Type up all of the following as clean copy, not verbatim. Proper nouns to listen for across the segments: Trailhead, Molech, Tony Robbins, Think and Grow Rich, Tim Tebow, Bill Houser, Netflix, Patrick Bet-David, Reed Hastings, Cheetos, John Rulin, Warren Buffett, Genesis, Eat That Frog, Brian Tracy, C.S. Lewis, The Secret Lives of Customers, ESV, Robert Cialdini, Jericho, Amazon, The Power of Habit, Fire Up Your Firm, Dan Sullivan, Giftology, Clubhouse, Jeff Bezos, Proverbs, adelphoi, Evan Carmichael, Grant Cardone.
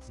It's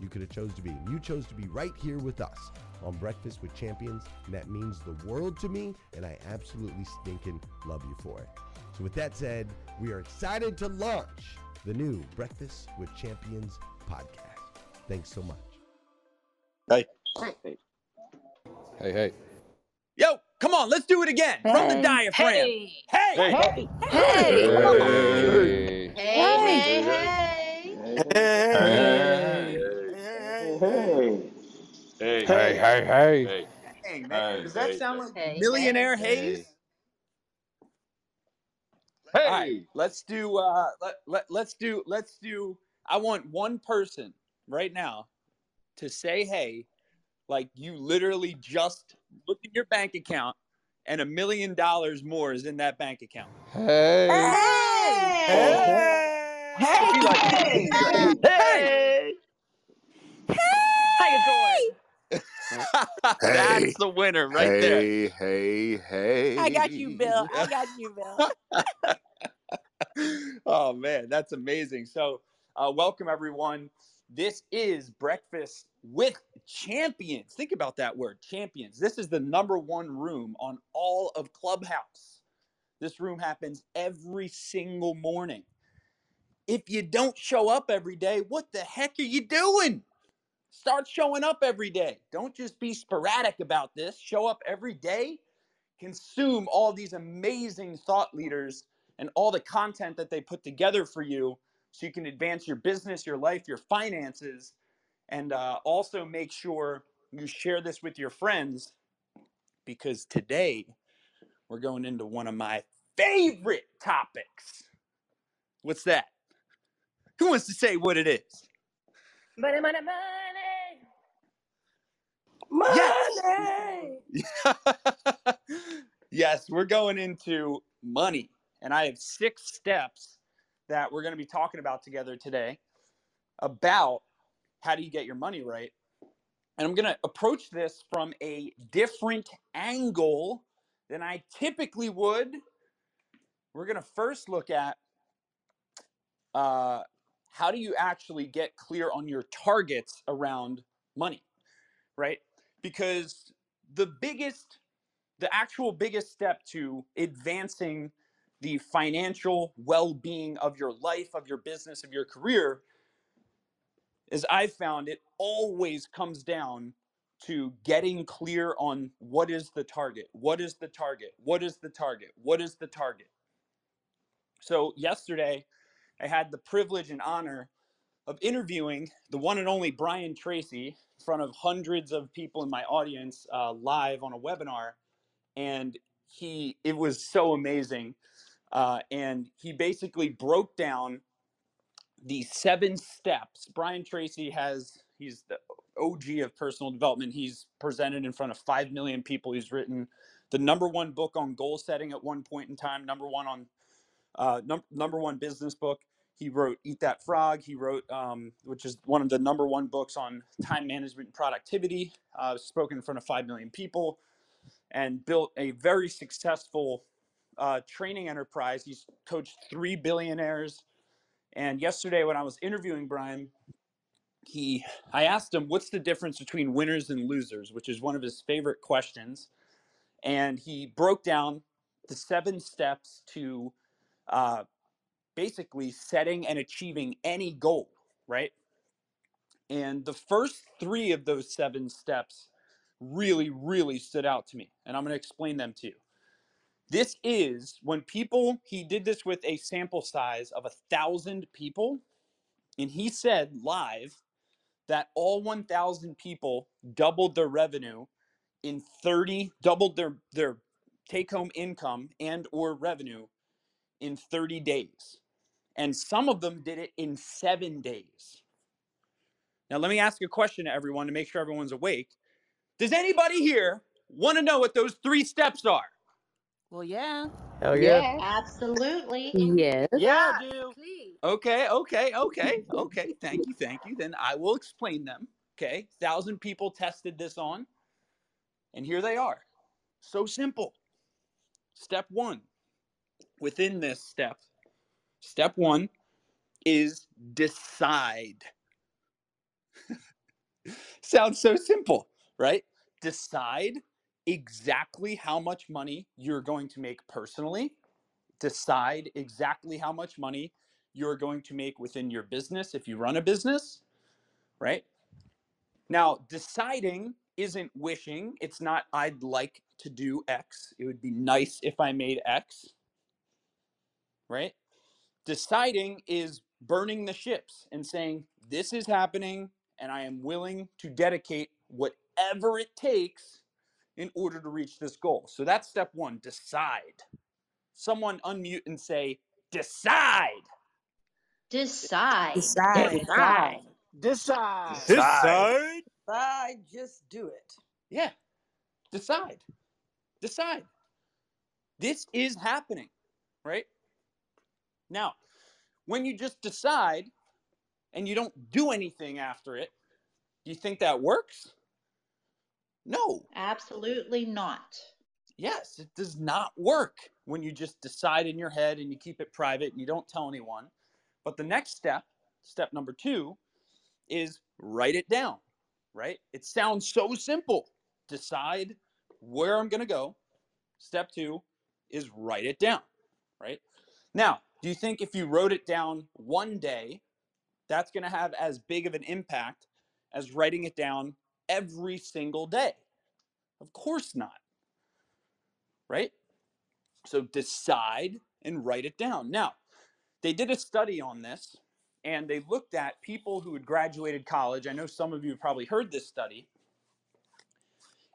you could have chose to be, and you chose to be right here with us on Breakfast with Champions, and that means the world to me, and I absolutely stinking love you for it. So with that said, we are excited to launch the new Breakfast with Champions podcast. Thanks so much. Hey. Hey. Hey, hey. Yo, come on, let's do it again. Hey. From the diaphragm. Hey. Hey. Hey. Hey. Hey. Hey. Hey. Hey. Hey. Hey. Hey. Hey, hey, hey, hey. Hey, hey, man. Hey, does that sound like Millionaire Hayes? Hey. All right, let's do let's do I want one person right now to say hey like you literally just look at your bank account and $1 million more is in that bank account. Hey. Hey. Hey. Hey. Like, hey. Hey. Hey. Hey. That's the winner right there. Hey, hey, hey. I got you, Bill. I got you, Bill. Oh, man, that's amazing. So welcome, everyone. This is Breakfast with Champions. Think about that word, champions. This is the #1 room on all of Clubhouse. This room happens every single morning. If you don't show up every day, what the heck are you doing? Start showing up every day. Don't just be sporadic about this. Show up every day. Consume all these amazing thought leaders and all the content that they put together for you so you can advance your business, your life, your finances, and also make sure you share this with your friends, because today we're going into one of my favorite topics. What's that? Who wants to say what it is? Money, money, money. Money. Yes. Yes, we're going into money. And I have 6 steps that we're going to be talking about together today about how do you get your money right. And I'm going to approach this from a different angle than I typically would. We're going to first look at how do you actually get clear on your targets around money, right? Because the actual biggest step to advancing the financial well-being of your life, of your business, of your career, as I've found, it always comes down to getting clear on what is the target, what is the target, what is the target, what is the target. So yesterday, I had the privilege and honor of interviewing the one and only Brian Tracy in front of hundreds of people in my audience live on a webinar. And it was so amazing. And he basically broke down the 7 steps. Brian Tracy he's the OG of personal development. He's presented in front of 5 million people. He's written the #1 book on goal setting at one point in time, number one business book. He wrote Eat That Frog. He wrote, which is one of the #1 books on time management and productivity, spoken in front of 5 million people, and built a very successful training enterprise. He's coached 3 billionaires. And yesterday when I was interviewing Brian, I asked him, what's the difference between winners and losers, which is one of his favorite questions. And he broke down the 7 steps to basically setting and achieving any goal, right? And the first 3 of those 7 steps really, really stood out to me. And I'm going to explain them to you. This is when he did this with a sample size of 1,000 people. And he said live that all 1,000 people doubled their revenue in doubled their take-home income and or revenue in 30 days. And some of them did it in 7 days. Now, let me ask a question to everyone to make sure everyone's awake. Does anybody here want to know what those 3 steps are? Well, yeah. Hell yeah. Yes, absolutely. Yes. Yeah, I do. Please. Okay. Thank you. Then I will explain them. Okay. 1,000 people tested this on. And here they are. So simple. Step 1. Within this step 1 is decide. Sounds so simple, right? Decide exactly how much money you're going to make personally. Decide exactly how much money you're going to make within your business if you run a business, right? Now, deciding isn't wishing. It's not, I'd like to do X. It would be nice if I made X. Right? Deciding is burning the ships and saying, this is happening and I am willing to dedicate whatever it takes in order to reach this goal. So that's step 1, decide. Someone unmute and say, decide. Decide. Decide. Decide. Decide. Decide. Decide. Just do it. Yeah. Decide. Decide. This is happening, right? Now, when you just decide and you don't do anything after it, do you think that works? No. Absolutely not. Yes, it does not work when you just decide in your head and you keep it private and you don't tell anyone. But the next step, step number 2, is write it down, right? It sounds so simple. Decide where I'm going to go. Step 2 is write it down, right? Now, Do you think if you wrote it down one day, that's going to have as big of an impact as writing it down every single day? Of course not, right? So decide and write it down. Now, they did a study on this, and they looked at people who had graduated college. I know some of you have probably heard this study.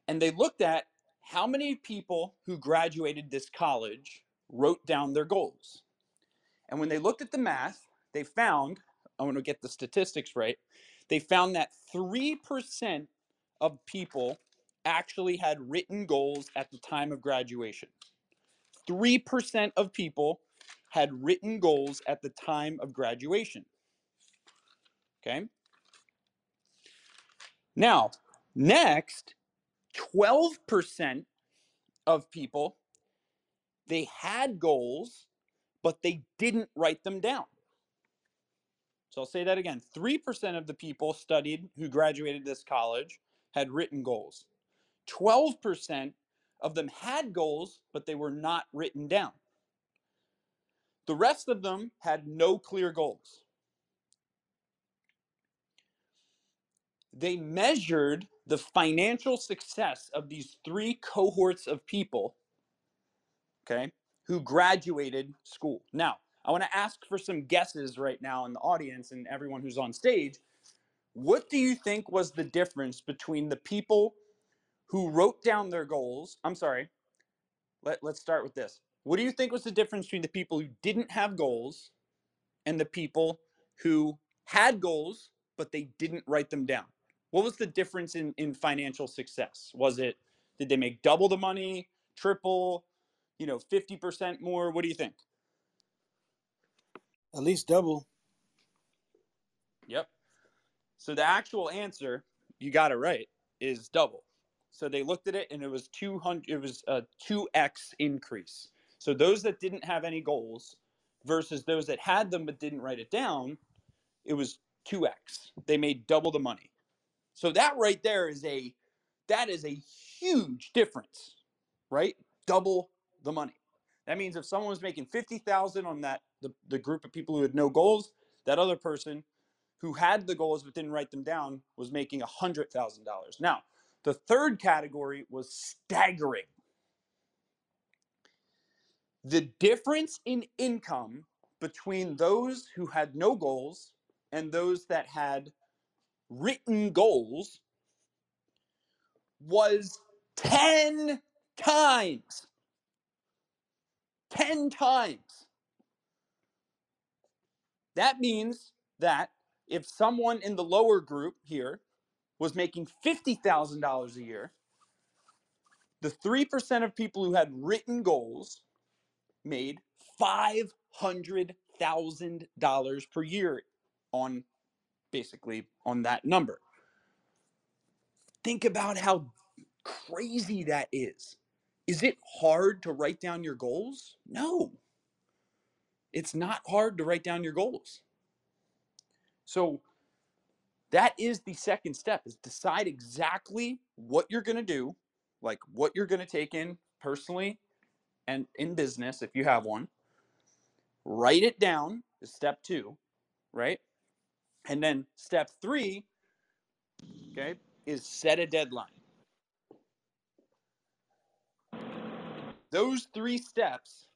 And they looked at how many people who graduated this college wrote down their goals. And when they looked at the math, they found, I want to get the statistics right, they found that 3% of people actually had written goals at the time of graduation. 3% of people had written goals at the time of graduation. Okay? Now, next, 12% of people, they had goals, but they didn't write them down. So I'll say that again. 3% of the people studied who graduated this college had written goals. 12% of them had goals, but they were not written down. The rest of them had no clear goals. They measured the financial success of these three cohorts of people, okay, who graduated school. Now, I want to ask for some guesses right now in the audience and everyone who's on stage. What do you think was the difference between the people who wrote down their goals? I'm sorry. Let's start with this. What do you think was the difference between the people who didn't have goals and the people who had goals, but they didn't write them down? What was the difference in financial success? Was it, did they make double the money, triple, 50% more? What do you think? At least double. Yep. So the actual answer, you got it right, is double. So they looked at it and it was a 2x increase. So those that didn't have any goals versus those that had them but didn't write it down, it was 2x. They made double the money. So that right there is a huge difference, right? Double the money. That means if someone was making $50,000 on that the group of people who had no goals, that other person who had the goals but didn't write them down was making $100,000. Now, the third category was staggering. The difference in income between those who had no goals and those that had written goals was 10 times. 10 times. That means that if someone in the lower group here was making $50,000 a year, the 3% of people who had written goals made $500,000 per year on that number. Think about how crazy that is. Is it hard to write down your goals? No. It's not hard to write down your goals. So that is the second step, is decide exactly what you're going to do, like what you're going to take in personally and in business, if you have one. Write it down is step 2, right? And then step 3, okay, is set a deadline. Those 3 steps,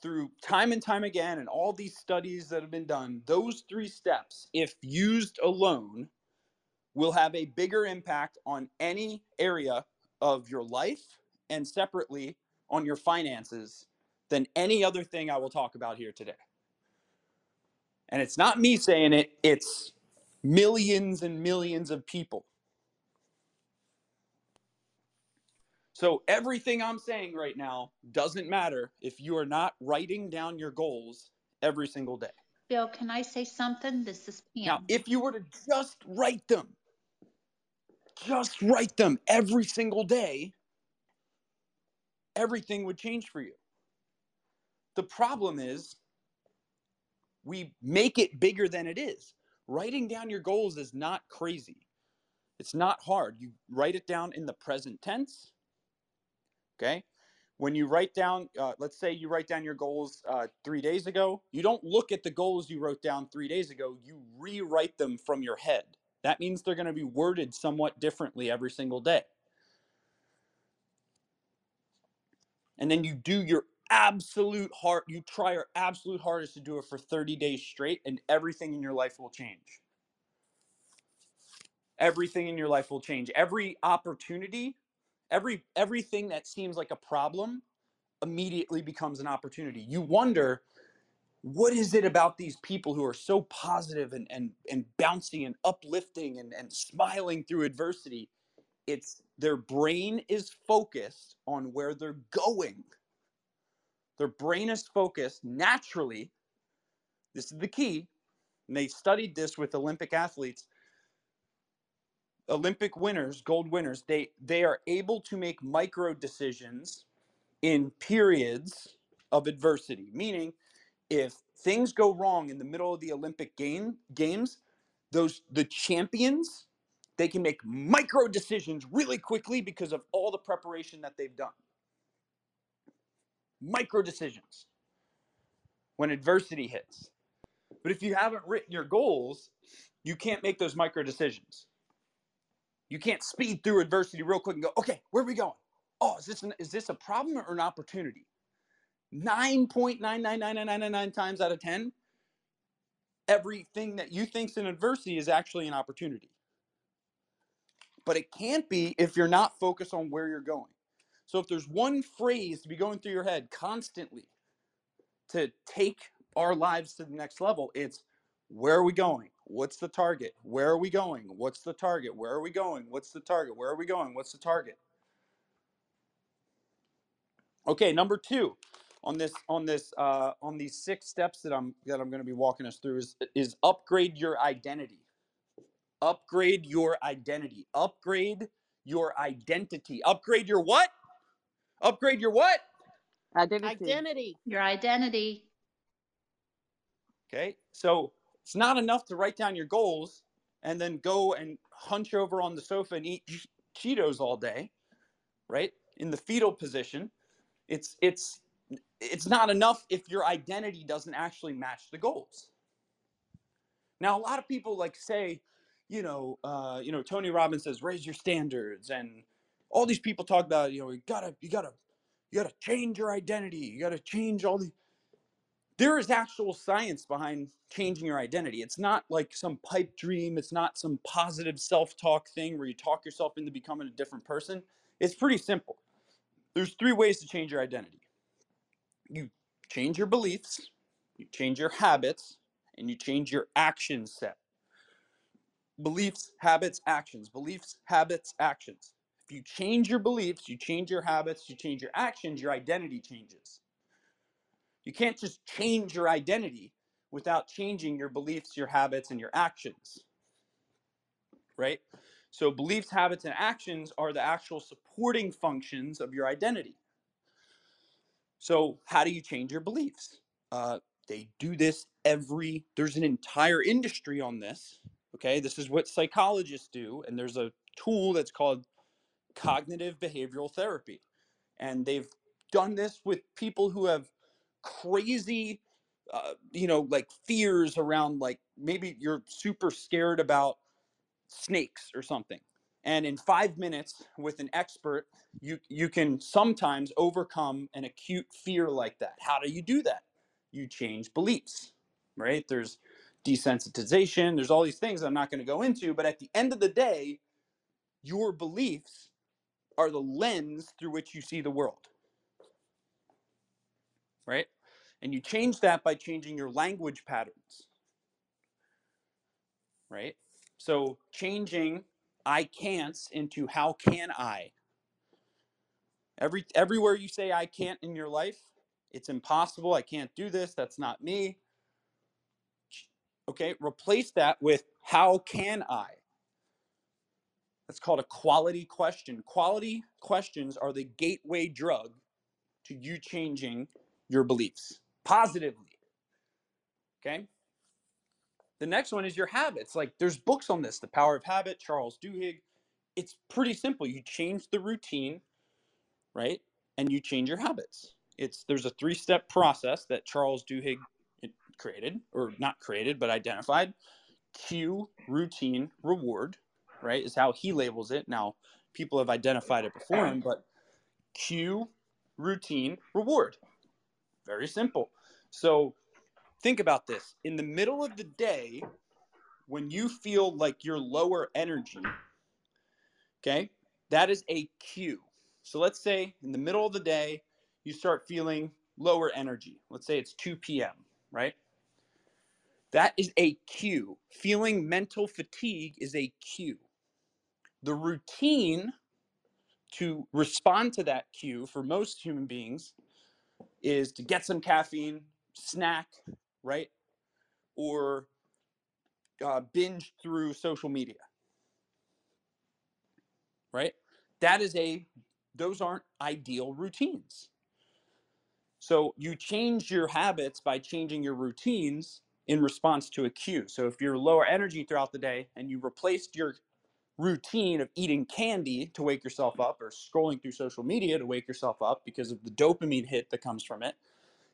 through time and time again, and all these studies that have been done, those 3 steps, if used alone, will have a bigger impact on any area of your life and separately on your finances than any other thing I will talk about here today. And it's not me saying it, it's millions and millions of people. So everything I'm saying right now doesn't matter if you are not writing down your goals every single day. Bill, can I say something? This is Pam. Now, if you were to just write them every single day, everything would change for you. The problem is we make it bigger than it is. Writing down your goals is not crazy. It's not hard. You write it down in the present tense. Okay. When you write down, let's say you write down your goals 3 days ago, you don't look at the goals you wrote down 3 days ago, you rewrite them from your head. That means they're going to be worded somewhat differently every single day. And then you do your absolute heart, you try your absolute hardest to do it for 30 days straight, and everything in your life will change. Everything in your life will change. Every opportunity, everything that seems like a problem immediately becomes an opportunity. You wonder, what is it about these people who are so positive and bouncy and uplifting and smiling through adversity? It's their brain is focused on where they're going. Their brain is focused naturally. This is the key. And they studied this with Olympic athletes. Olympic winners, gold winners, they are able to make micro decisions in periods of adversity. Meaning, if things go wrong in the middle of the Olympic games, the champions, they can make micro decisions really quickly because of all the preparation that they've done. Micro decisions when adversity hits. But if you haven't written your goals, you can't make those micro decisions. You can't speed through adversity real quick and go, okay, where are we going? Oh, is this a problem or an opportunity? 9.9999999 times out of 10, everything that you think's an adversity is actually an opportunity. But it can't be if you're not focused on where you're going. So if there's one phrase to be going through your head constantly to take our lives to the next level, it's where are we going? What's the target? Where are we going? What's the target? Where are we going? What's the target? Where are we going? What's the target? Okay, number two on these six steps that I'm going to be walking us through is upgrade your identity. Upgrade your identity. Upgrade your identity. Upgrade your what? Upgrade your what? Identity. Your identity. Okay, so it's not enough to write down your goals and then go and hunch over on the sofa and eat Cheetos all day, right? In the fetal position. It's not enough if your identity doesn't actually match the goals. Now, a lot of people like say, Tony Robbins says, raise your standards. And all these people talk about, you gotta change your identity. You gotta change all the, there is actual science behind changing your identity. It's not like some pipe dream. It's not some positive self-talk thing where you talk yourself into becoming a different person. It's pretty simple. There's three ways to change your identity. You change your beliefs, you change your habits, and you change your action set. Beliefs, habits, actions. Beliefs, habits, actions. If you change your beliefs, you change your habits, you change your actions, your identity changes. You can't just change your identity without changing your beliefs, your habits, and your actions, right? So beliefs, habits, and actions are the actual supporting functions of your identity. So how do you change your beliefs? They do this there's an entire industry on this, okay? This is what psychologists do, and there's a tool that's called cognitive behavioral therapy. And they've done this with people who have crazy, fears around, like maybe you're super scared about snakes or something, and in 5 minutes with an expert you can sometimes overcome an acute fear like that. How do you do that? You change beliefs, right? There's desensitization, there's all these things I'm not going to go into, but at the end of the day, your beliefs are the lens through which you see the world, right? And you change that by changing your language patterns, right? So changing I can'ts into how can I. Everywhere you say I can't in your life, it's impossible, I can't do this, that's not me. Okay, replace that with how can I. That's called a quality question. Quality questions are the gateway drug to you changing your beliefs positively, okay? The next one is your habits. Like there's books on this, The Power of Habit, Charles Duhigg. It's pretty simple. You change the routine, right? and you change your habits. There's a three-step process that Charles Duhigg created, or not created, but identified. Cue, routine, reward, right, is how he labels it. Now, people have identified it before him, but cue, routine, reward. Very simple. So think about this. In the middle of the day, when you feel like you're lower energy, okay, that is a cue. So let's say in the middle of the day, you start feeling lower energy. Let's say it's 2 p.m., right? That is a cue. Feeling mental fatigue is a cue. The routine to respond to that cue for most human beings is to get some caffeine, snack, right? Or binge through social media, right? That is those aren't ideal routines. So you change your habits by changing your routines in response to a cue. So if you're lower energy throughout the day and you replaced your routine of eating candy to wake yourself up or scrolling through social media to wake yourself up because of the dopamine hit that comes from it,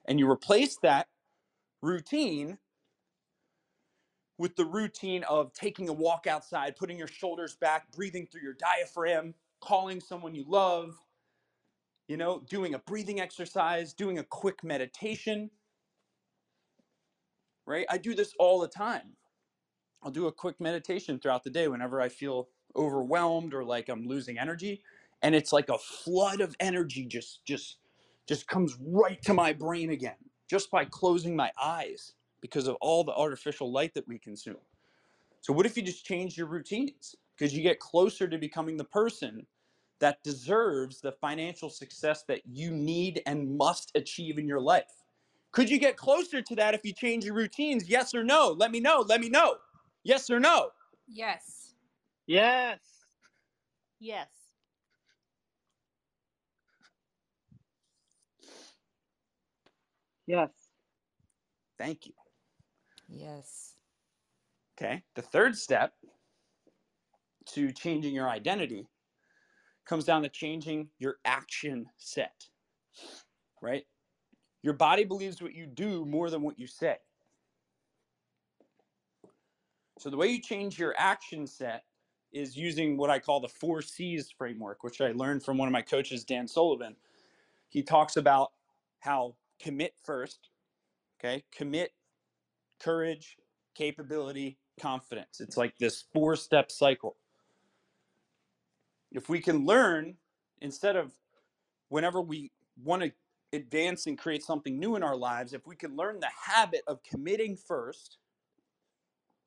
and you replace that routine with the routine of taking a walk outside, putting your shoulders back, breathing through your diaphragm, calling someone you love, you know, doing a breathing exercise, doing a quick meditation, right? I do this all the time. I'll do a quick meditation throughout the day whenever I feel overwhelmed or like I'm losing energy. And it's like a flood of energy just comes right to my brain again, just by closing my eyes because of all the artificial light that we consume. So what if you just change your routines? Because you get closer to becoming the person that deserves the financial success that you need and must achieve in your life. Could you get closer to that if you change your routines? Yes or no? Let me know. Let me know. Yes or no? Yes. Yes. Yes. Yes. Thank you. Yes. Okay. The third step to changing your identity comes down to changing your action set, right? Your body believes what you do more than what you say. So the way you change your action set is using what I call the 4 C's framework, which I learned from one of my coaches, Dan Sullivan. He talks about how commit first, okay? Commit, courage, capability, confidence. It's like this 4-step cycle. If we can learn, instead of whenever we want to advance and create something new in our lives, if we can learn the habit of committing first,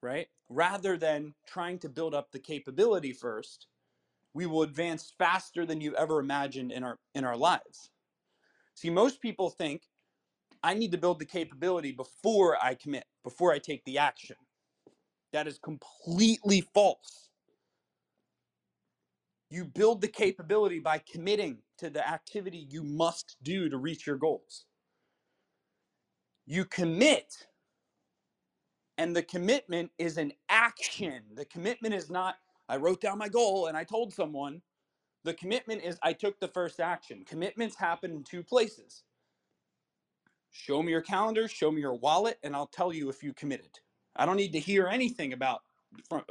right, rather than trying to build up the capability first, we will advance faster than you ever imagined in our lives. See, most people think, I need to build the capability before I commit, before I take the action. That is completely false. You build the capability by committing to the activity you must do to reach your goals. You commit, and the commitment is an action. The commitment is not, I wrote down my goal and I told someone. The commitment is, I took the first action. Commitments happen in 2 places. Show me your calendar, show me your wallet, and I'll tell you if you committed. I don't need to hear anything about,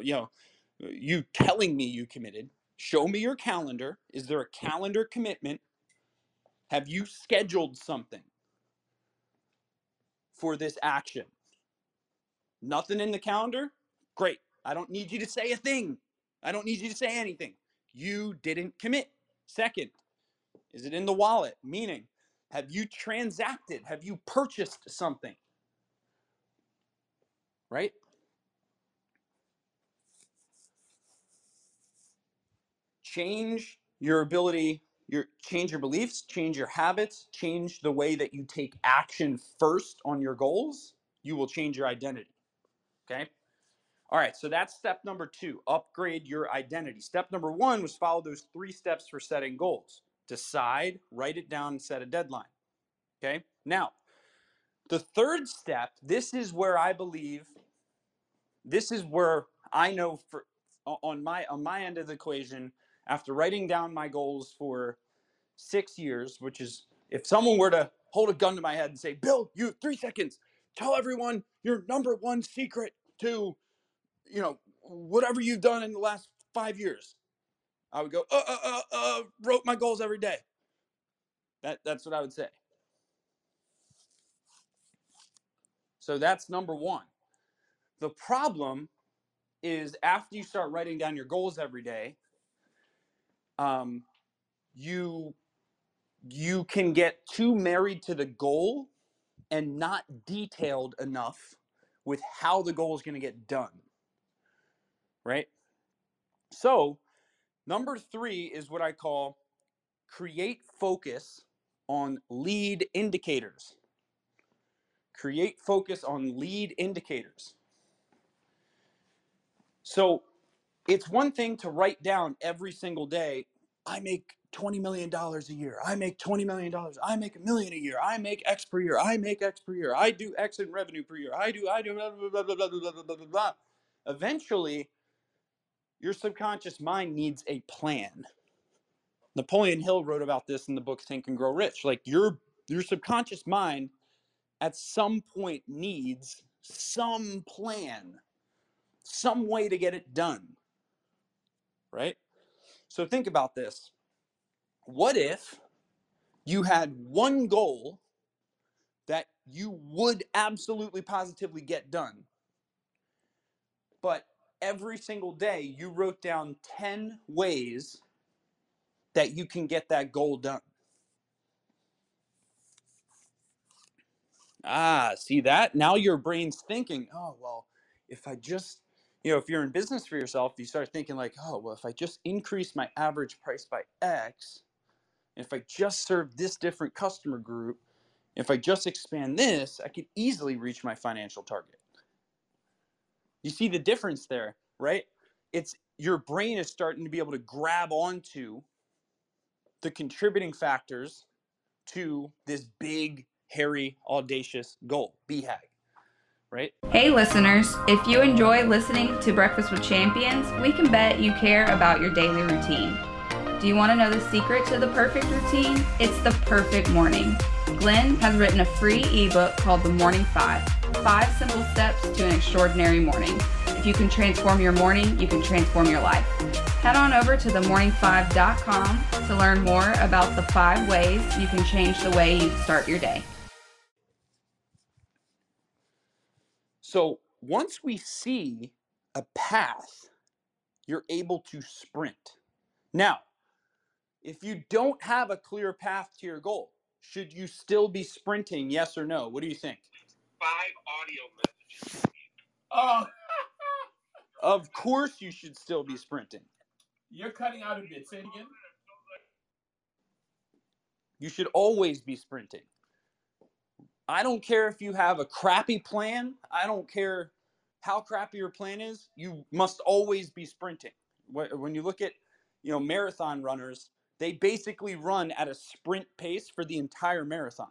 you know, you telling me you committed. Show me your calendar. Is there a calendar commitment? Have you scheduled something for this action? Nothing in the calendar? Great. I don't need you to say a thing. I don't need you to say anything. You didn't commit. Second, is it in the wallet? Meaning, have you transacted? Have you purchased something? Right? Change your ability, change your beliefs, change your habits, change the way that you take action first on your goals. You will change your identity, okay? All right, so that's step number 2, upgrade your identity. Step number 1 was follow those 3 steps for setting goals. Decide, write it down, and set a deadline, okay? Now, the third step, this is where I believe, this is where I know for on my end of the equation, after writing down my goals for 6 years, which is, if someone were to hold a gun to my head and say, Bill, you have 3 seconds, tell everyone your number one secret to, you know, whatever you've done in the last 5 years. I would go, wrote my goals every day. That's what I would say. So that's number one. The problem is after you start writing down your goals every day, you can get too married to the goal and not detailed enough with how the goal is going to get done, right? So number three is what I call create focus on lead indicators. Create focus on lead indicators. So it's one thing to write down every single day, I make $20 million a year. I make $20 million. I make $1 million a year. I make X per year. I make X per year. I do X in revenue per year. I do, blah, blah, blah, blah, blah, blah, blah, blah. Eventually, your subconscious mind needs a plan. Napoleon Hill wrote about this in the book, Think and Grow Rich. Like your subconscious mind at some point needs some plan, some way to get it done, right? So think about this. What if you had one goal that you would absolutely positively get done, but every single day you wrote down 10 ways that you can get that goal done? Ah, see that? Now your brain's thinking, oh, well, if I just, you know, if you're in business for yourself, you start thinking like, oh, well, if I just increase my average price by X, if I just serve this different customer group, if I just expand this, I could easily reach my financial target. You see the difference there, right? It's your brain is starting to be able to grab onto the contributing factors to this big, hairy, audacious goal, BHAG. Right? Hey listeners, if you enjoy listening to Breakfast with Champions, we can bet you care about your daily routine. Do you want to know the secret to the perfect routine? It's the perfect morning. Glenn has written a free ebook called The Morning 5 simple steps to an extraordinary morning. If you can transform your morning, you can transform your life. Head on over to themorning5.com to learn more about the 5 ways you can change the way you start your day. So once we see a path, you're able to sprint. Now, if you don't have a clear path to your goal, should you still be sprinting? Yes or no? What do you think? 5 audio messages. Oh, of course you should still be sprinting. You're cutting out a bit. Say it again. You should always be sprinting. I don't care if you have a crappy plan. I don't care how crappy your plan is. You must always be sprinting. When you look at, you know, marathon runners, they basically run at a sprint pace for the entire marathon.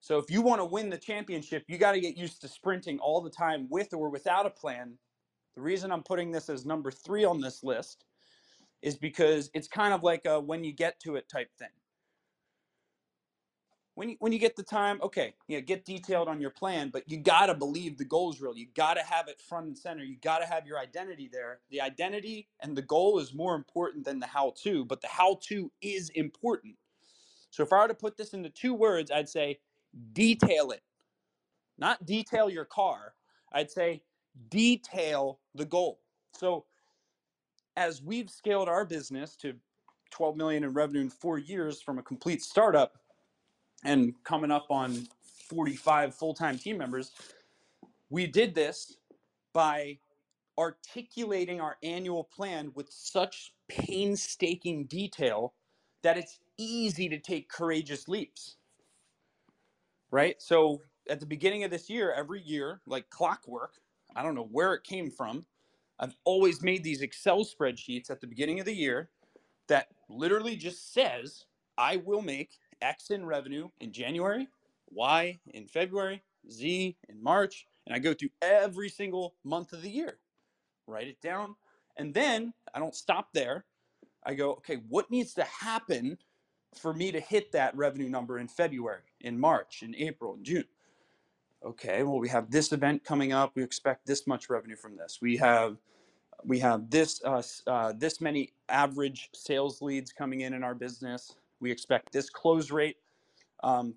So if you want to win the championship, you got to get used to sprinting all the time with or without a plan. The reason I'm putting this as number 3 on this list is because it's kind of like a when you get to it type thing. When you get the time, okay, yeah, get detailed on your plan, but you got to believe the goal is real. You got to have it front and center. You got to have your identity there. The identity and the goal is more important than the how-to, but the how-to is important. So if I were to put this into 2 words, I'd say detail it. Not detail your car. I'd say detail the goal. So as we've scaled our business to $12 million in revenue in 4 years from a complete startup, and coming up on 45 full-time team members, we did this by articulating our annual plan with such painstaking detail that it's easy to take courageous leaps, right? So at the beginning of this year, every year, like clockwork, I don't know where it came from, I've always made these Excel spreadsheets at the beginning of the year that literally just says, I will make X in revenue in January, Y in February, Z in March, and I go through every single month of the year, write it down, and then I don't stop there. I go, okay, what needs to happen for me to hit that revenue number in February, in March, in April, in June? Okay, well, we have this event coming up. We expect this much revenue from this. We have this this many average sales leads coming in our business. We expect this close rate.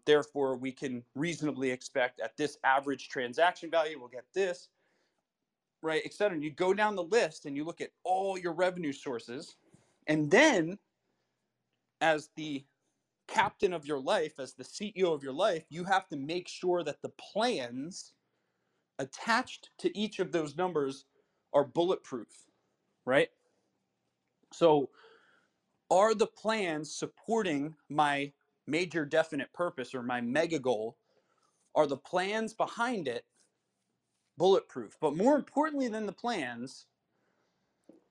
Therefore, we can reasonably expect at this average transaction value, we'll get this, right, et cetera. And you go down the list and you look at all your revenue sources. And then as the captain of your life, as the CEO of your life, you have to make sure that the plans attached to each of those numbers are bulletproof, right? So are the plans supporting my major definite purpose or my mega goal? Are the plans behind it bulletproof? But more importantly than the plans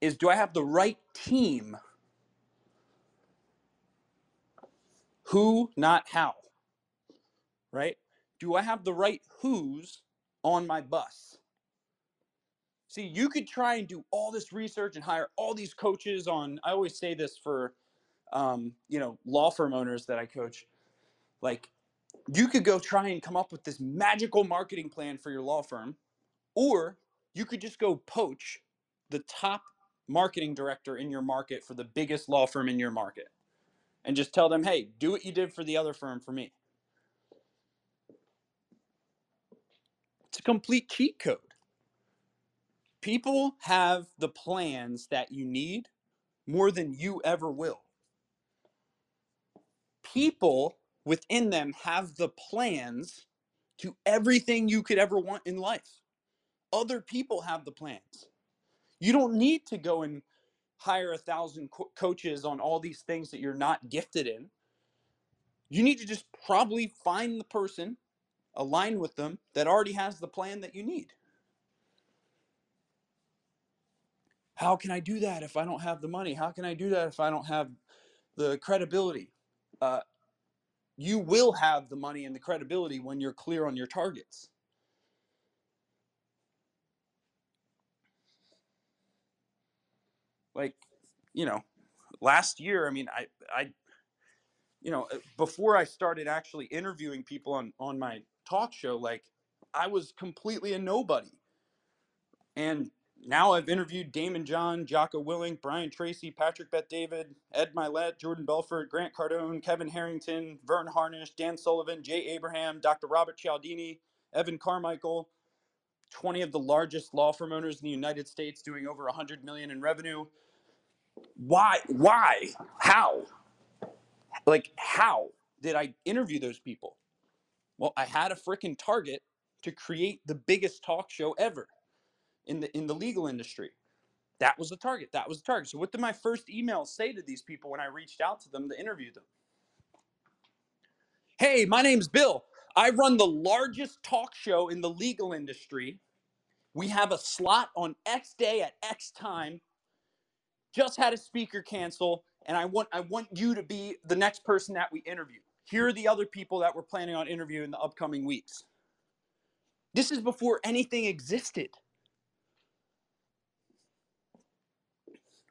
is, do I have the right team? Who, not how, right? Do I have the right who's on my bus? See, you could try and do all this research and hire all these coaches on, I always say this for, law firm owners that I coach, like you could go try and come up with this magical marketing plan for your law firm, or you could just go poach the top marketing director in your market for the biggest law firm in your market and just tell them, hey, do what you did for the other firm for me. It's a complete cheat code. People have the plans that you need more than you ever will. People within them have the plans to everything you could ever want in life. Other people have the plans. You don't need to go and hire 1,000 coaches on all these things that you're not gifted in. You need to just probably find the person, align with them, that already has the plan that you need. How can I do that if I don't have the money? How can I do that if I don't have the credibility? You will have the money and the credibility when you're clear on your targets. Like, last year, I before I started actually interviewing people on my talk show, like I was completely a nobody. And now I've interviewed Damon John, Jocko Willink, Brian Tracy, Patrick Bet-David, Ed Mylett, Jordan Belfort, Grant Cardone, Kevin Harrington, Vern Harnish, Dan Sullivan, Jay Abraham, Dr. Robert Cialdini, Evan Carmichael, 20 of the largest law firm owners in the United States doing over $100 million in revenue. Why? How? Like, how did I interview those people? Well, I had a freaking target to create the biggest talk show ever in the legal industry. That was the target. So what did my first email say to these people when I reached out to them to interview them? Hey, my name's Bill. I run the largest talk show in the legal industry. We have a slot on X day at X time. Just had a speaker cancel, and I want you to be the next person that we interview. Here are the other people that we're planning on interviewing in the upcoming weeks. This is before anything existed.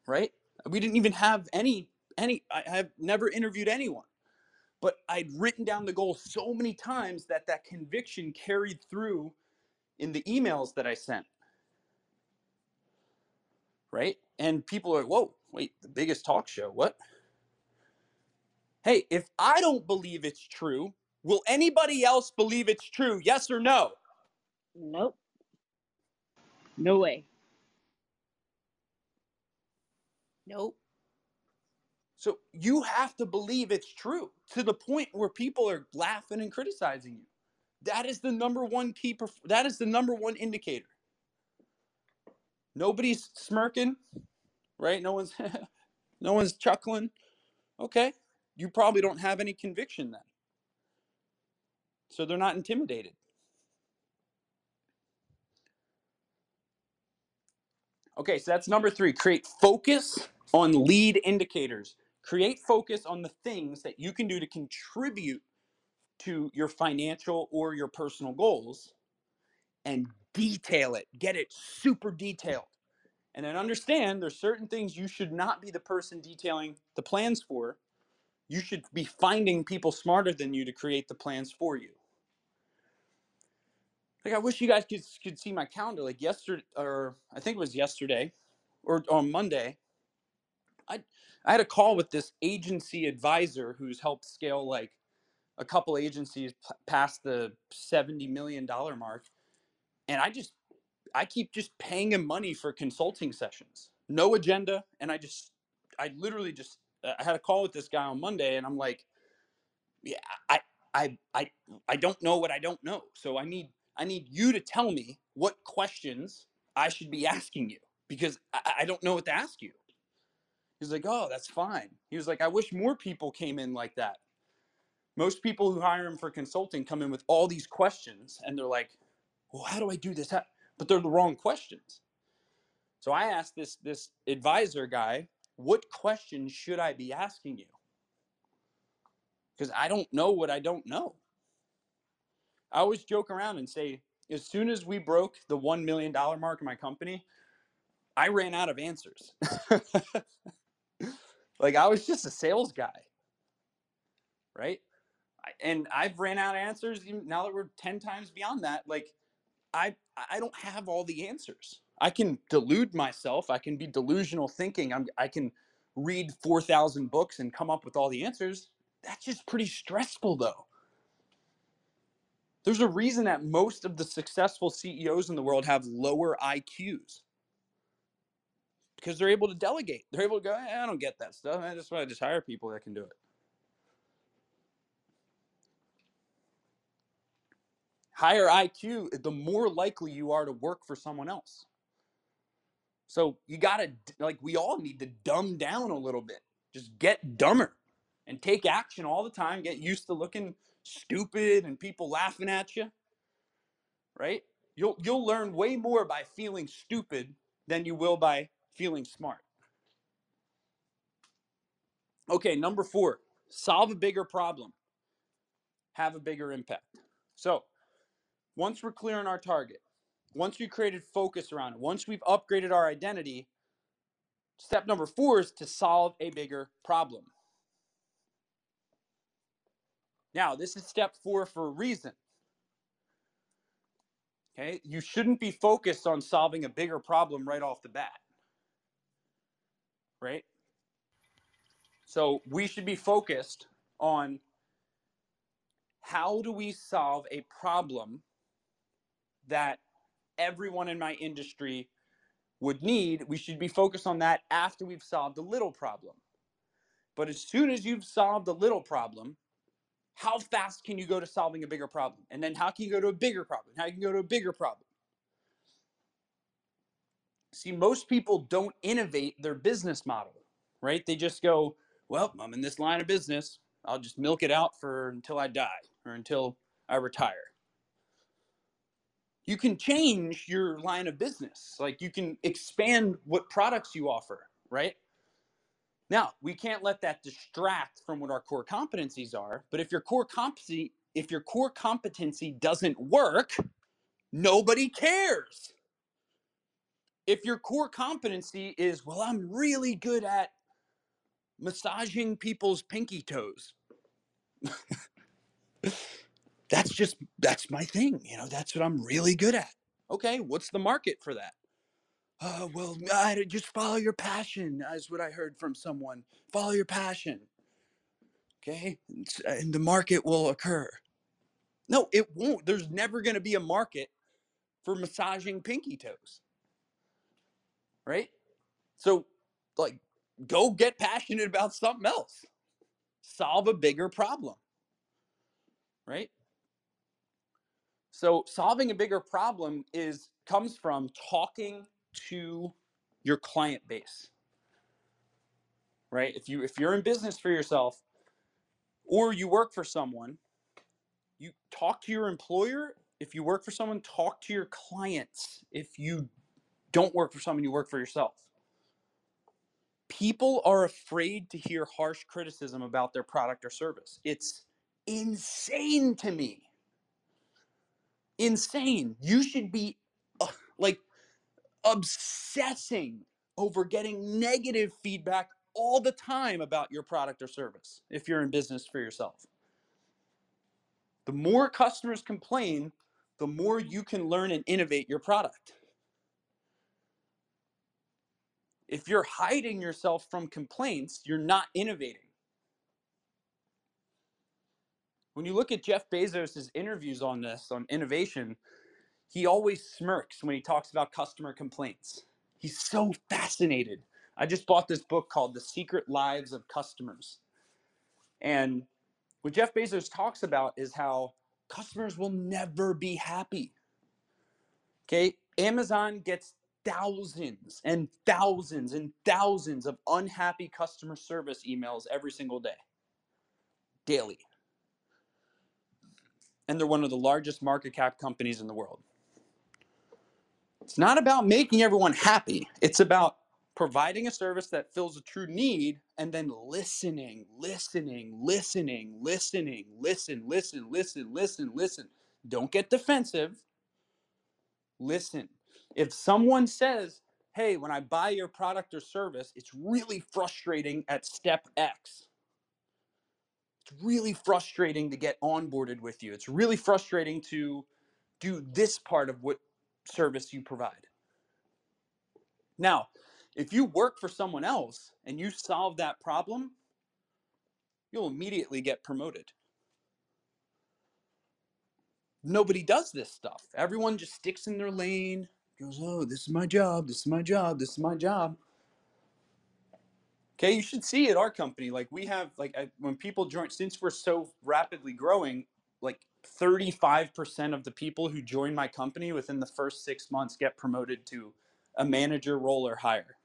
Right? We didn't even have any, I have never interviewed anyone, but I'd written down the goal so many times that conviction carried through in the emails that I sent. Right? And people are like, whoa, wait, the biggest talk show, what? Hey, if I don't believe it's true, will anybody else believe it's true? Yes or no? Nope. No way. Nope. So you have to believe it's true to the point where people are laughing and criticizing you. That is the number one key. That is the number one indicator. Nobody's smirking, right? No one's chuckling. Okay. You probably don't have any conviction then. So they're not intimidated. Okay. So that's number 3, create focus on lead indicators. Create focus on the things that you can do to contribute to your financial or your personal goals and detail it. Get it super detailed. And then understand there's certain things you should not be the person detailing the plans for. You should be finding people smarter than you to create the plans for you. Like, I wish you guys could see my calendar. Like yesterday, or I think it was yesterday or on Monday, I had a call with this agency advisor who's helped scale like a couple agencies past the $70 million mark. And I keep just paying him money for consulting sessions, no agenda. And I had a call with this guy on Monday and I'm like, yeah, I don't know what I don't know. So I need you to tell me what questions I should be asking you because I don't know what to ask you. He's like, oh, that's fine. He was like, I wish more people came in like that. Most people who hire him for consulting come in with all these questions and they're like, well, how do I do this? But they're the wrong questions. So I asked this advisor guy, what questions should I be asking you? Because I don't know what I don't know. I always joke around and say, as soon as we broke the $1 million mark in my company, I ran out of answers. Like I was just a sales guy, right? And I've ran out of answers now that we're 10 times beyond that. Like I don't have all the answers. I can delude myself. I can be delusional thinking. I can read 4,000 books and come up with all the answers. That's just pretty stressful though. There's a reason that most of the successful CEOs in the world have lower IQs because they're able to delegate. They're able to go, I don't get that stuff. That's why I just hire people that can do it. Higher IQ, the more likely you are to work for someone else. So you got to, like, we all need to dumb down a little bit. Just get dumber and take action all the time. Get used to looking stupid and people laughing at you, right? You'll learn way more by feeling stupid than you will by feeling smart. Okay, number 4, solve a bigger problem. Have a bigger impact. So once we're clear on our target, once we created focus around it, once we've upgraded our identity, step number 4 is to solve a bigger problem. Now, this is step 4 for a reason. Okay, you shouldn't be focused on solving a bigger problem right off the bat, right? So we should be focused on how do we solve a problem that everyone in my industry would need. We should be focused on that after we've solved a little problem. But as soon as you've solved a little problem, how fast can you go to solving a bigger problem? And then how can you go to a bigger problem? How can you go to a bigger problem? See, most people don't innovate their business model, right? They just go, well, I'm in this line of business. I'll just milk it out until I die or until I retire. You can change your line of business. Like you can expand what products you offer, right? Now, we can't let that distract from what our core competencies are, but if your core competency doesn't work, nobody cares. If your core competency is, well, I'm really good at massaging people's pinky toes. That's my thing, you know, that's what I'm really good at. Okay, what's the market for that? Well, just follow your passion, is what I heard from someone. Follow your passion, okay? And the market will occur. No, it won't. There's never going to be a market for massaging pinky toes, right? So, like, go get passionate about something else. Solve a bigger problem, right? So solving a bigger problem comes from talking to your client base, right? If you're in business for yourself or you work for someone, you talk to your employer. If you work for someone, talk to your clients. If you don't work for someone, you work for yourself. People are afraid to hear harsh criticism about their product or service. It's insane to me. Insane. You should be like obsessing over getting negative feedback all the time about your product or service if you're in business for yourself. The more customers complain, the more you can learn and innovate your product. If you're hiding yourself from complaints, you're not innovating. When you look at Jeff Bezos' interviews on this, on innovation, he always smirks when he talks about customer complaints. He's so fascinated. I just bought this book called The Secret Lives of Customers. And what Jeff Bezos talks about is how customers will never be happy. Okay, Amazon gets thousands and thousands and thousands of unhappy customer service emails every single day, daily. And they're one of the largest market cap companies in the world. It's not about making everyone happy. It's about providing a service that fills a true need and then listen. Don't get defensive. Listen. If someone says, hey, when I buy your product or service, it's really frustrating at step X. It's really frustrating to get onboarded with you. It's really frustrating to do this part of what service you provide. Now, if you work for someone else and you solve that problem, you'll immediately get promoted. Nobody does this stuff. Everyone just sticks in their lane, goes, oh, this is my job, this is my job, this is my job. Okay, you should see at our company, like we have, like when people join, since we're so rapidly growing, like 35% of the people who join my company within the first 6 months get promoted to a manager role or higher.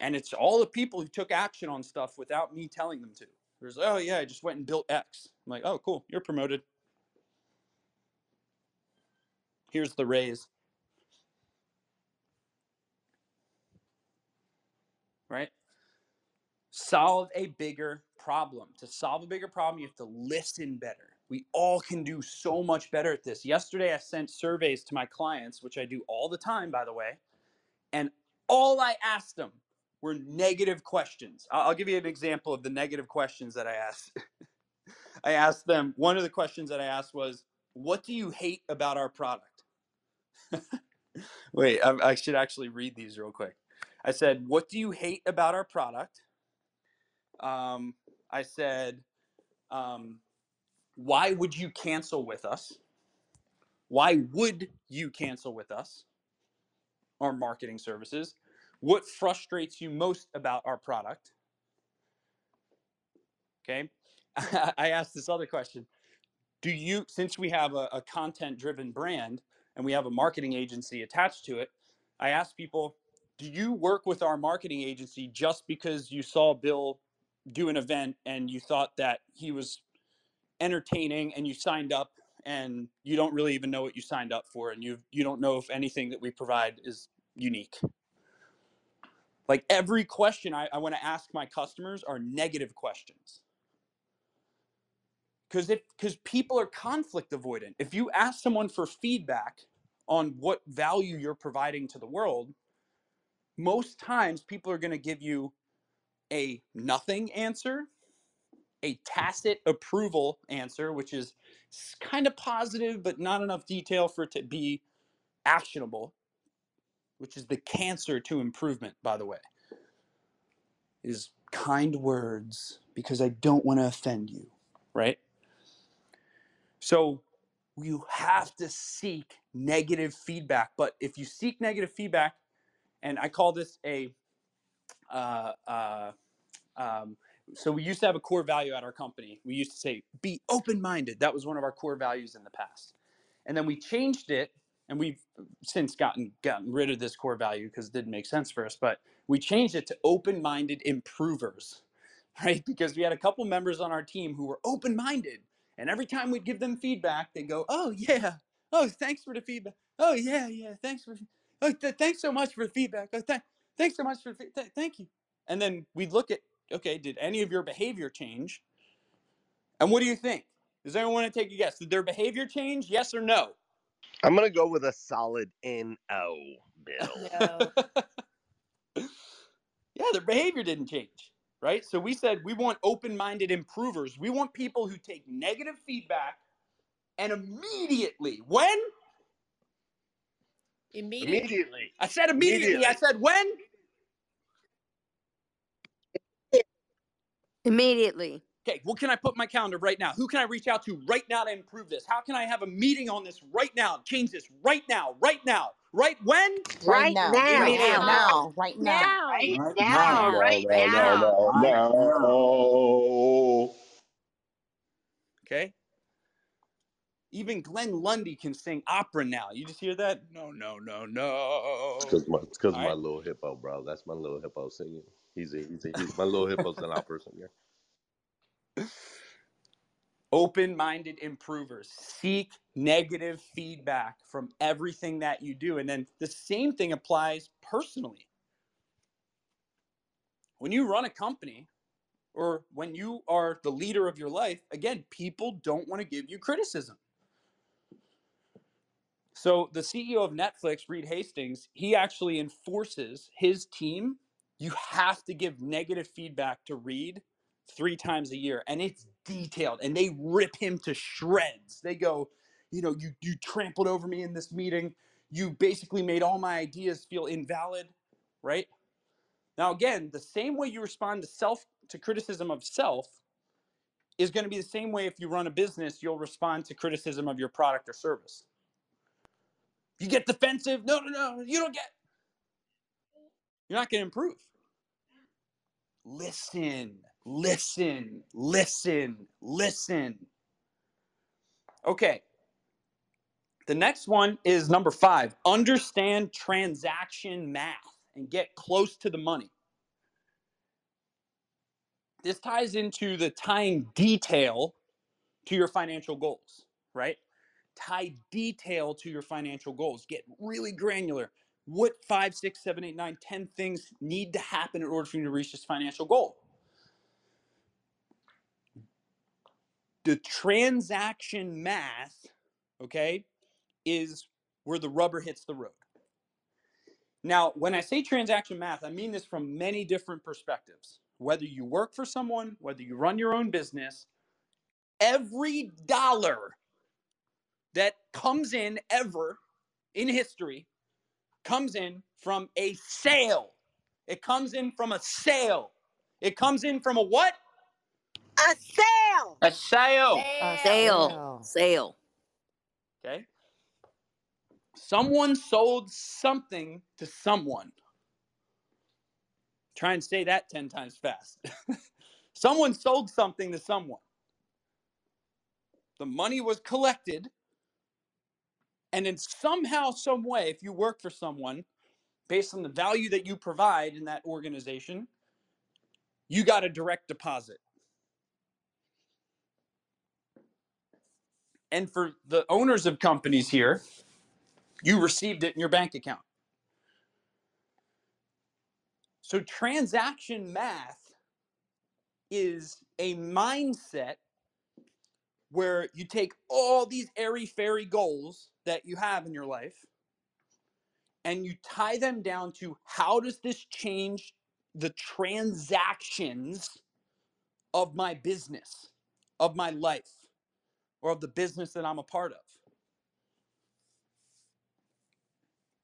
And it's all the people who took action on stuff without me telling them to. There's, oh yeah, I just went and built X. I'm like, oh cool, you're promoted. Here's the raise. Right? Solve a bigger problem. To solve a bigger problem, you have to listen better. We all can do so much better at this. Yesterday, I sent surveys to my clients, which I do all the time, by the way. And all I asked them were negative questions. I'll give you an example of the negative questions that I asked. I asked them, one of the questions that I asked was, what do you hate about our product? Wait, I should actually read these real quick. I said, what do you hate about our product? I said, why would you cancel with us? Why would you cancel with us? Our marketing services. What frustrates you most about our product? Okay. I asked this other question. Do you, since we have a content-driven brand and we have a marketing agency attached to it, I asked people, do you work with our marketing agency just because you saw Bill do an event and you thought that he was entertaining and you signed up and you don't really even know what you signed up for and you don't know if anything that we provide is unique? Like every question I want to ask my customers are negative questions. Because people are conflict avoidant. If you ask someone for feedback on what value you're providing to the world, most times people are going to give you a nothing answer, a tacit approval answer, which is kind of positive, but not enough detail for it to be actionable, which is the cancer to improvement, by the way, is kind words because I don't want to offend you, right? So you have to seek negative feedback. But if you seek negative feedback, and I call this a, so we used to have a core value at our company. We used to say, be open-minded. That was one of our core values in the past. And then we changed it, and we've since gotten rid of this core value because it didn't make sense for us, but we changed it to open-minded improvers, right? Because we had a couple members on our team who were open-minded, and every time we'd give them feedback, they'd go, oh, yeah. Oh, thanks for the feedback. Oh, yeah, yeah, thanks for oh, thanks so much for the feedback. Oh, thanks so much for thank you. And then we'd look at, okay, did any of your behavior change? And what do you think? Does anyone want to take a guess? Did their behavior change? Yes or no? I'm going to go with a solid N-O, Bill. No. Yeah, their behavior didn't change, right? So we said we want open-minded improvers. We want people who take negative feedback and immediately, when? Immediately. I said immediately. I said when? Immediately. Okay, what can I put in my calendar right now? Who can I reach out to right now to improve this? How can I have a meeting on this right now? Change this right now, right now, right when? Right now. Right now. Right now. Right now. Right now. Okay. Even Glenn Lundy can sing opera now. You just hear that? No, no, no, no. It's because my little hippo, bro. That's my little hippo singing. He's my little hippo's an opera singer. Open-minded improvers. Seek negative feedback from everything that you do. And then the same thing applies personally. When you run a company or when you are the leader of your life, again, people don't want to give you criticism. So the CEO of Netflix, Reed Hastings, he actually enforces his team. You have to give negative feedback to Reed 3 times a year, and it's detailed, and they rip him to shreds. They go, you know, you trampled over me in this meeting. You basically made all my ideas feel invalid, right? Now, again, the same way you respond to criticism of self is going to be the same way if you run a business, you'll respond to criticism of your product or service. You get defensive. No, no, no, you don't get. You're not going to improve. Listen, listen, listen, listen. Okay. The next one is number 5. Understand transaction math and get close to the money. This ties into the tying detail to your financial goals, right? Tie detail to your financial goals. Get really granular. What 5, 6, 7, 8, 9, 10 things need to happen in order for you to reach this financial goal? The transaction math, okay, is where the rubber hits the road. Now, when I say transaction math, I mean this from many different perspectives. Whether you work for someone, whether you run your own business, every dollar that comes in ever in history comes in from a sale. It comes in from a sale. It comes in from a what? A sale. A sale. A sale. Sale. Okay. Someone sold something to someone. Try and say that 10 times fast. Someone sold something to someone. The money was collected. And then somehow, some way, if you work for someone, based on the value that you provide in that organization, you got a direct deposit. And for the owners of companies here, you received it in your bank account. So transaction math is a mindset where you take all these airy-fairy goals that you have in your life and you tie them down to how does this change the transactions of my business, of my life, or of the business that I'm a part of,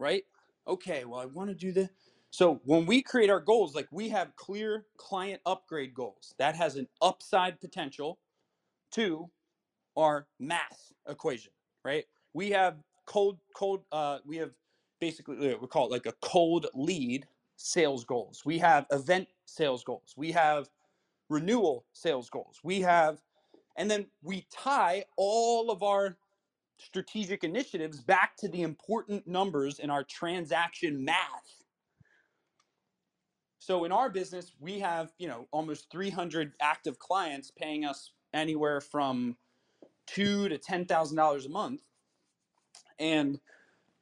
right? Okay, well, I want to do this. So when we create our goals, like we have clear client upgrade goals. That has an upside potential to our math equation, right? We have basically, we call it like a cold lead sales goals. We have event sales goals. We have renewal sales goals. We have, and then we tie all of our strategic initiatives back to the important numbers in our transaction math. So in our business, we have, you know, almost 300 active clients paying us anywhere from $2,000 to $10,000 a month. And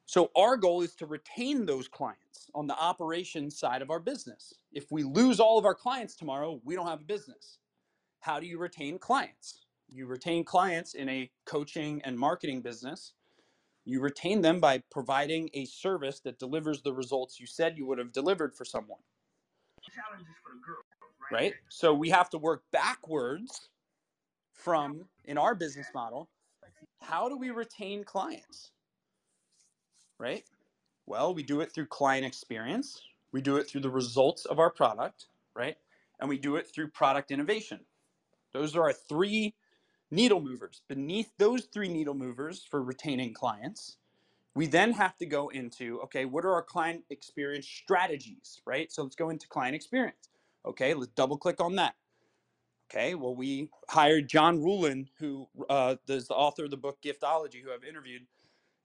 so our goal is to retain those clients on the operations side of our business. If we lose all of our clients tomorrow, we don't have a business. How do you retain clients? You retain clients in a coaching and marketing business You retain them by providing a service that delivers the results you said you would have delivered for someone. Challenges for the girls, right? So we have to work backwards from, in our business model, how do we retain clients, right? Well, we do it through client experience. We do it through the results of our product, right? And we do it through product innovation. Those are our three needle movers. Beneath those three needle movers for retaining clients, we then have to go into, okay, what are our client experience strategies, right? So let's go into client experience. Okay, let's double click on that. Okay, well, we hired John Rulin, who is the author of the book Giftology, who I've interviewed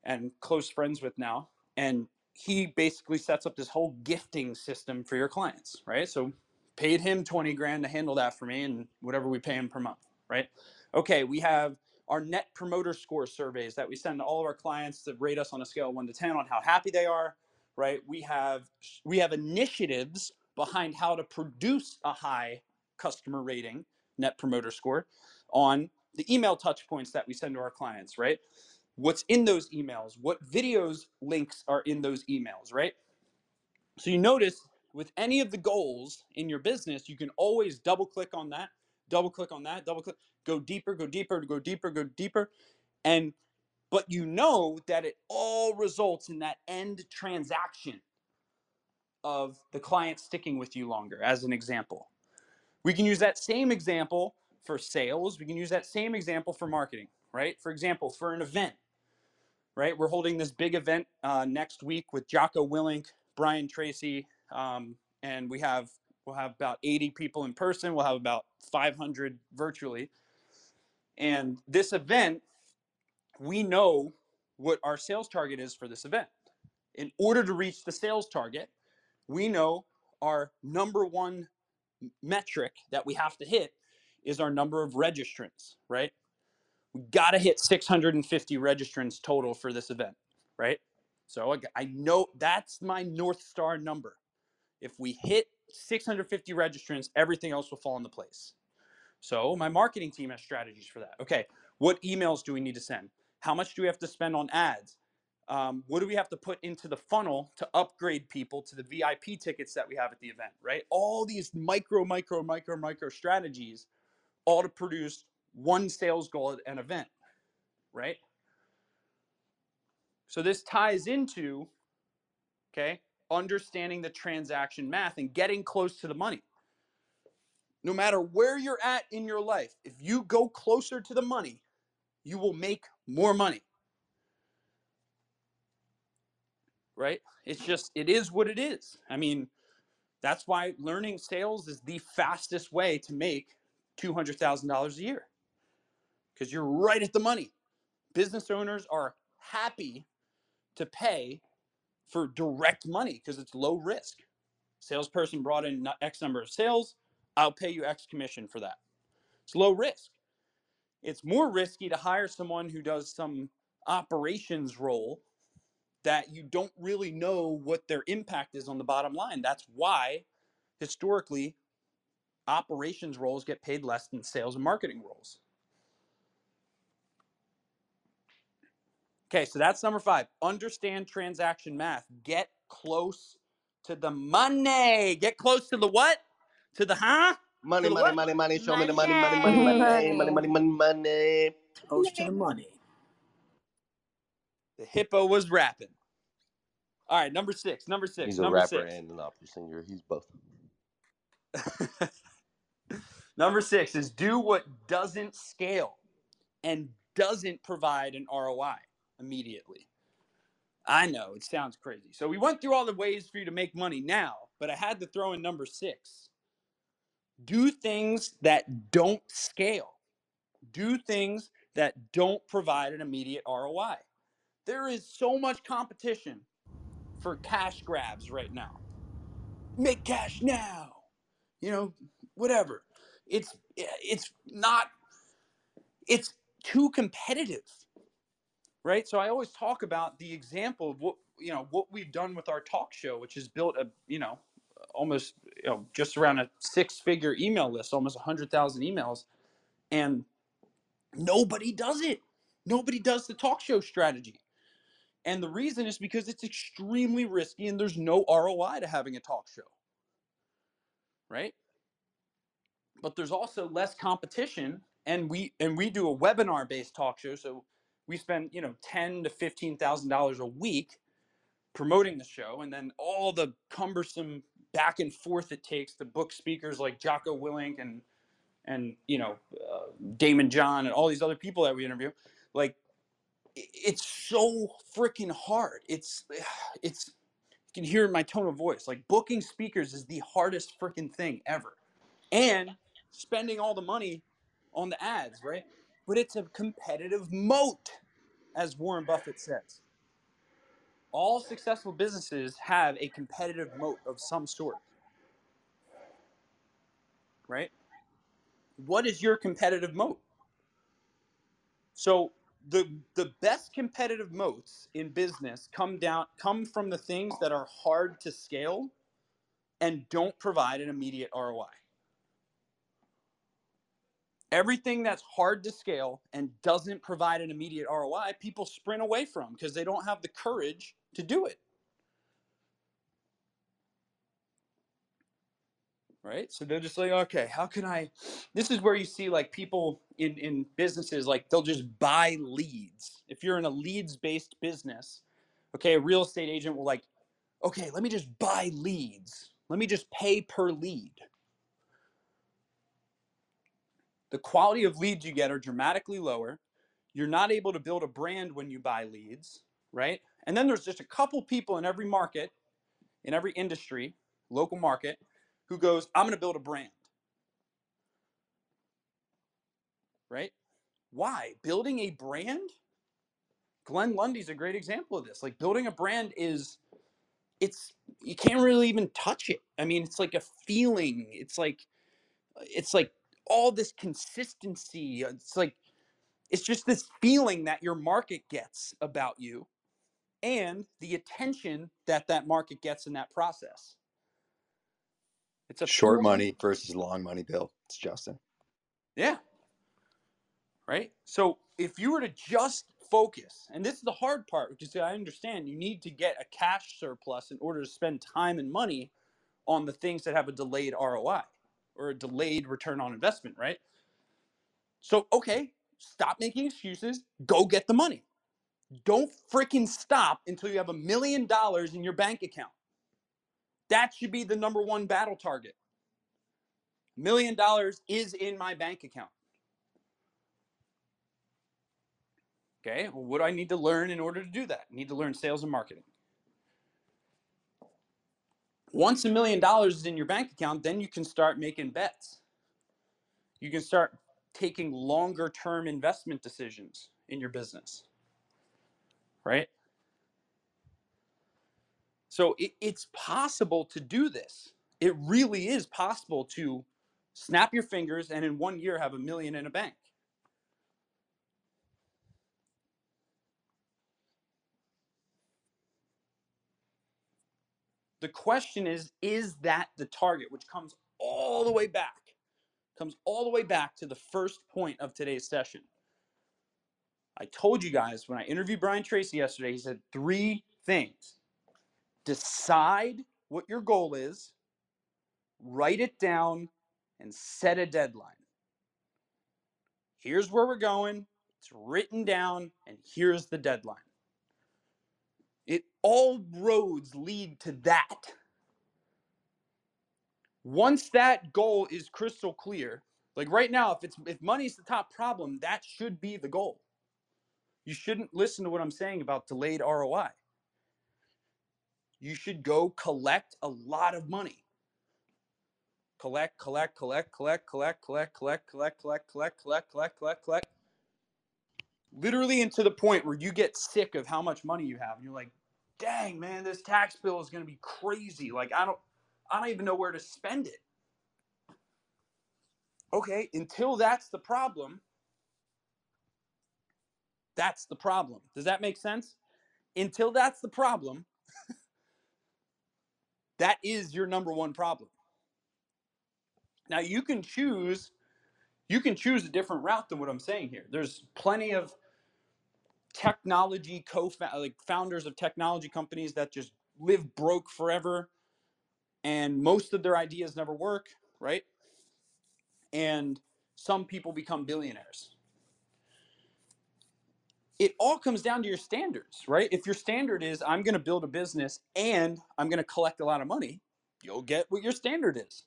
and close friends with now. And he basically sets up this whole gifting system for your clients, right? So paid him 20 grand to handle that for me and whatever we pay him per month, right? Okay, we have our net promoter score surveys that we send to all of our clients to rate us on a scale of 1 to 10 on how happy they are, right? We have initiatives behind how to produce a high customer rating, net promoter score, on the email touch points that we send to our clients, right? What's in those emails? What videos links are in those emails, right? So you notice with any of the goals in your business, you can always double click on that, double click on that, double click, go deeper, go deeper, go deeper, go deeper. But you know that it all results in that end transaction of the client sticking with you longer, as an example. We can use that same example for sales. We can use that same example for marketing, right? For example, for an event, right? We're holding this big event next week with Jocko Willink, Brian Tracy, and we'll have about 80 people in person. We'll have about 500 virtually. And this event, we know what our sales target is for this event. In order to reach the sales target, we know our number one metric that we have to hit is our number of registrants, right? We got to hit 650 registrants total for this event, right? So I know that's my North Star number. If we hit 650 registrants, everything else will fall into place. So my marketing team has strategies for that. Okay, what emails do we need to send? How much do we have to spend on ads? What do we have to put into the funnel to upgrade people to the VIP tickets that we have at the event, right? All these micro strategies, all to produce one sales goal at an event, right? So this ties into, okay, understanding the transaction math and getting close to the money. No matter where you're at in your life, if you go closer to the money, you will make more money, right? It's just, it is what it is. I mean, that's why learning sales is the fastest way to make $200,000 a year, because you're right at the money. Business owners are happy to pay for direct money because it's low risk. Salesperson brought in X number of sales, I'll pay you X commission for that. It's low risk. It's more risky to hire someone who does some operations role that you don't really know what their impact is on the bottom line. That's why historically operations roles get paid less than sales and marketing roles. Okay, so that's number 5. Understand transaction math. Get close to the money. Get close to the what? To the huh? Money, money, money, money. Show me the money, money, money, money, money, money, money, money. Close to the money. The hippo was rapping. All right, number six. He's a rapper and an opera singer. He's both. Number 6 is do what doesn't scale and doesn't provide an ROI immediately. I know it sounds crazy. So we went through all the ways for you to make money now, but I had to throw in number 6. Do things that don't scale. Do things that don't provide an immediate ROI. There is so much competition for cash grabs right now. Make cash now, you know, whatever. It's too competitive, right? So I always talk about the example of what we've done with our talk show, which has built just around a 6-figure email list, almost 100,000 emails. And nobody does it. Nobody does the talk show strategy. And the reason is because it's extremely risky and there's no ROI to having a talk show, right? But there's also less competition, and we do a webinar-based talk show, so we spend, you know, $10,000 to $15,000 a week promoting the show, and then all the cumbersome back and forth it takes to book speakers like Jocko Willink and you know, Damon John and all these other people that we interview. Like, it's so freaking hard. It's you can hear in my tone of voice, like booking speakers is the hardest freaking thing ever. And spending all the money on the ads, right? But it's a competitive moat, as Warren Buffett says. All successful businesses have a competitive moat of some sort, right? What is your competitive moat? So the best competitive moats in business come from the things that are hard to scale and don't provide an immediate ROI. Everything that's hard to scale and doesn't provide an immediate ROI, people sprint away from because they don't have the courage to do it. Right? So they're just like, okay, how can I? This is where you see like people in businesses, like they'll just buy leads. If you're in a leads-based business, okay, a real estate agent will like, okay, let me just buy leads. Let me just pay per lead. The quality of leads you get are dramatically lower. You're not able to build a brand when you buy leads, right? And then there's just a couple people in every market, in every industry, local market, who goes, I'm going to build a brand, right? Why? Building a brand? Glenn Lundy's a great example of this. Like building a brand is, you can't really even touch it. I mean, it's like a feeling. It's like, all this consistency. It's just this feeling that your market gets about you and the attention that market gets in that process. It's a short money versus long money, Bill. It's Justin. Yeah. Right. So if you were to just focus, and this is the hard part, because I understand you need to get a cash surplus in order to spend time and money on the things that have a delayed ROI. Or a delayed return on investment, right? So, okay, stop making excuses. Go get the money. Don't freaking stop until you have $1 million in your bank account. That should be the number one battle target. $1 million is in my bank account. Okay, well, what do I need to learn in order to do that? I need to learn sales and marketing. Once $1 million is in your bank account, then you can start making bets. You can start taking longer term investment decisions in your business, right? So it's possible to do this. It really is possible to snap your fingers and in 1 year have $1 million in a bank. The question is that the target, which comes all the way back to the first point of today's session. I told you guys when I interviewed Brian Tracy yesterday, he said three things. Decide what your goal is, write it down, and set a deadline. Here's where we're going. It's written down, and here's the deadline. All roads lead to that. Once that goal is crystal clear, like right now, if money's the top problem, that should be the goal. You shouldn't listen to what I'm saying about delayed ROI. You should go collect a lot of money. Collect. Literally into the point where you get sick of how much money you have, and you're like, dang, man, this tax bill is going to be crazy. Like, I don't even know where to spend it. Okay, until that's the problem, that's the problem. Does that make sense? Until that's the problem, that is your number one problem. Now, you can choose a different route than what I'm saying here. There's plenty of technology founders of technology companies that just live broke forever, and most of their ideas never work, right? And some people become billionaires. It all comes down to your standards, right? If your standard is, I'm going to build a business and I'm going to collect a lot of money, you'll get what your standard is.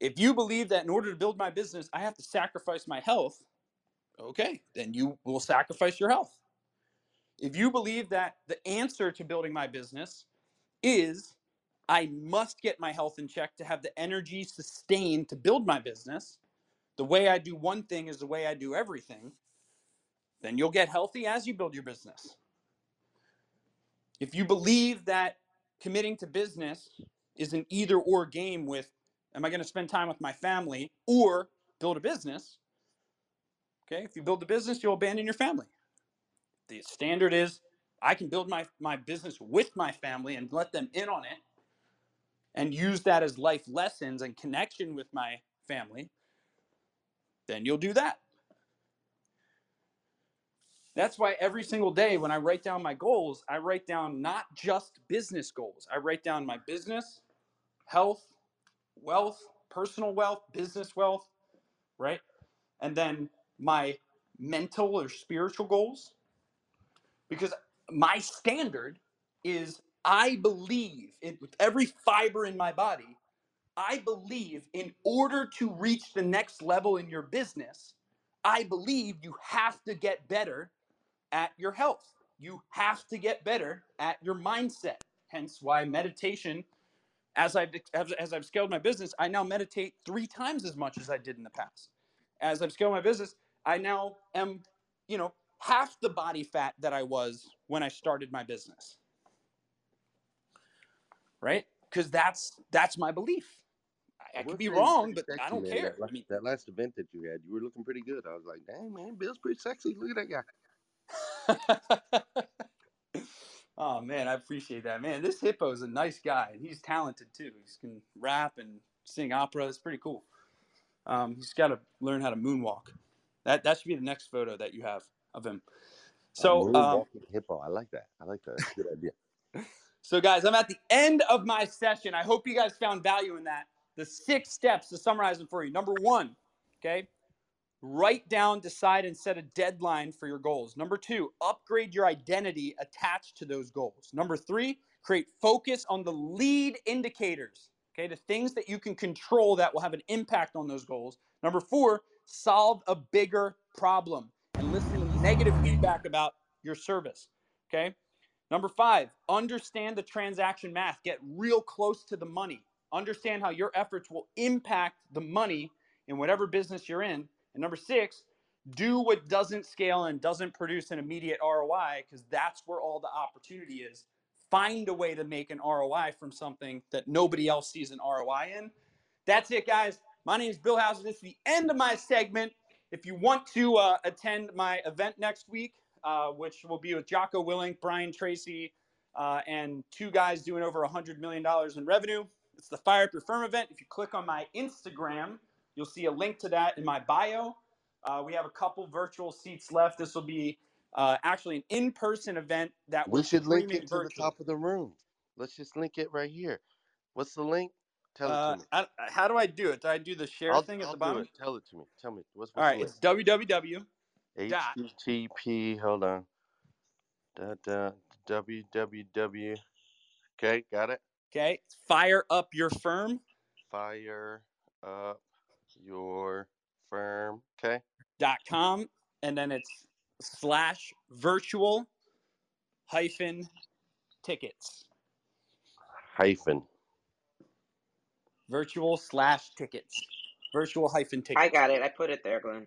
If you believe that in order to build my business, I have to sacrifice my health, okay, then you will sacrifice your health. If you believe that the answer to building my business is I must get my health in check to have the energy sustained to build my business, the way I do one thing is the way I do everything, then you'll get healthy as you build your business. If you believe that committing to business is an either-or game with, am I going to spend time with my family or build a business? Okay, if you build a business, you'll abandon your family. The standard is, I can build my business with my family and let them in on it and use that as life lessons and connection with my family, then you'll do that. That's why every single day when I write down my goals, I write down not just business goals. I write down my business, health, wealth, personal wealth, business wealth, right? And then my mental or spiritual goals. Because my standard is I believe in, with every fiber in my body, I believe in order to reach the next level in your business, I believe you have to get better at your health. You have to get better at your mindset. Hence why meditation, as I've scaled my business, I now meditate 3 times as much as I did in the past. As I've scaled my business, I now am, you know, half the body fat that I was when I started my business, right? Because that's my belief. I could be wrong, but I don't care. I mean, that last event that you had, you were looking pretty good. I was like, dang, man, Bill's pretty sexy. Look at that guy. Oh, man, I appreciate that. Man, this hippo is a nice guy, and he's talented, too. He can rap and sing opera. It's pretty cool. He's got to learn how to moonwalk. That should be the next photo that you have of him. So hippo, I like that. I like that. That's a good idea. So guys, I'm at the end of my session. I hope you guys found value in that. The 6 steps to summarize them for you. Number 1, okay, write down, decide, and set a deadline for your goals. Number 2, upgrade your identity attached to those goals. Number 3, create focus on the lead indicators, okay, the things that you can control that will have an impact on those goals. Number 4, solve a bigger problem and listen to negative feedback about your service, okay? Number 5, understand the transaction math. Get real close to the money. Understand how your efforts will impact the money in whatever business you're in. And number 6, do what doesn't scale and doesn't produce an immediate ROI, because that's where all the opportunity is. Find a way to make an ROI from something that nobody else sees an ROI in. That's it, guys. My name is Bill Houser. This is the end of my segment. If you want to attend my event next week, which will be with Jocko Willink, Brian Tracy, and 2 guys doing over $100 million in revenue, it's the Fire Up Your Firm event. If you click on my Instagram, you'll see a link to that in my bio. We have a couple virtual seats left. This will be actually an in-person event that we should link it to virtually. The top of the room. Let's just link it right here. What's the link? Tell it to me. How do I do it? Do I do the share thing at the bottom? Tell it to me. Tell me. All right. It's www.http. Hold on. www. Okay. Got it. Okay. Fire Up Your Firm. Fire Up Your Firm. Okay. .com. And then it's /virtual-tickets. Virtual-tickets. I got it. I put it there, Glenn.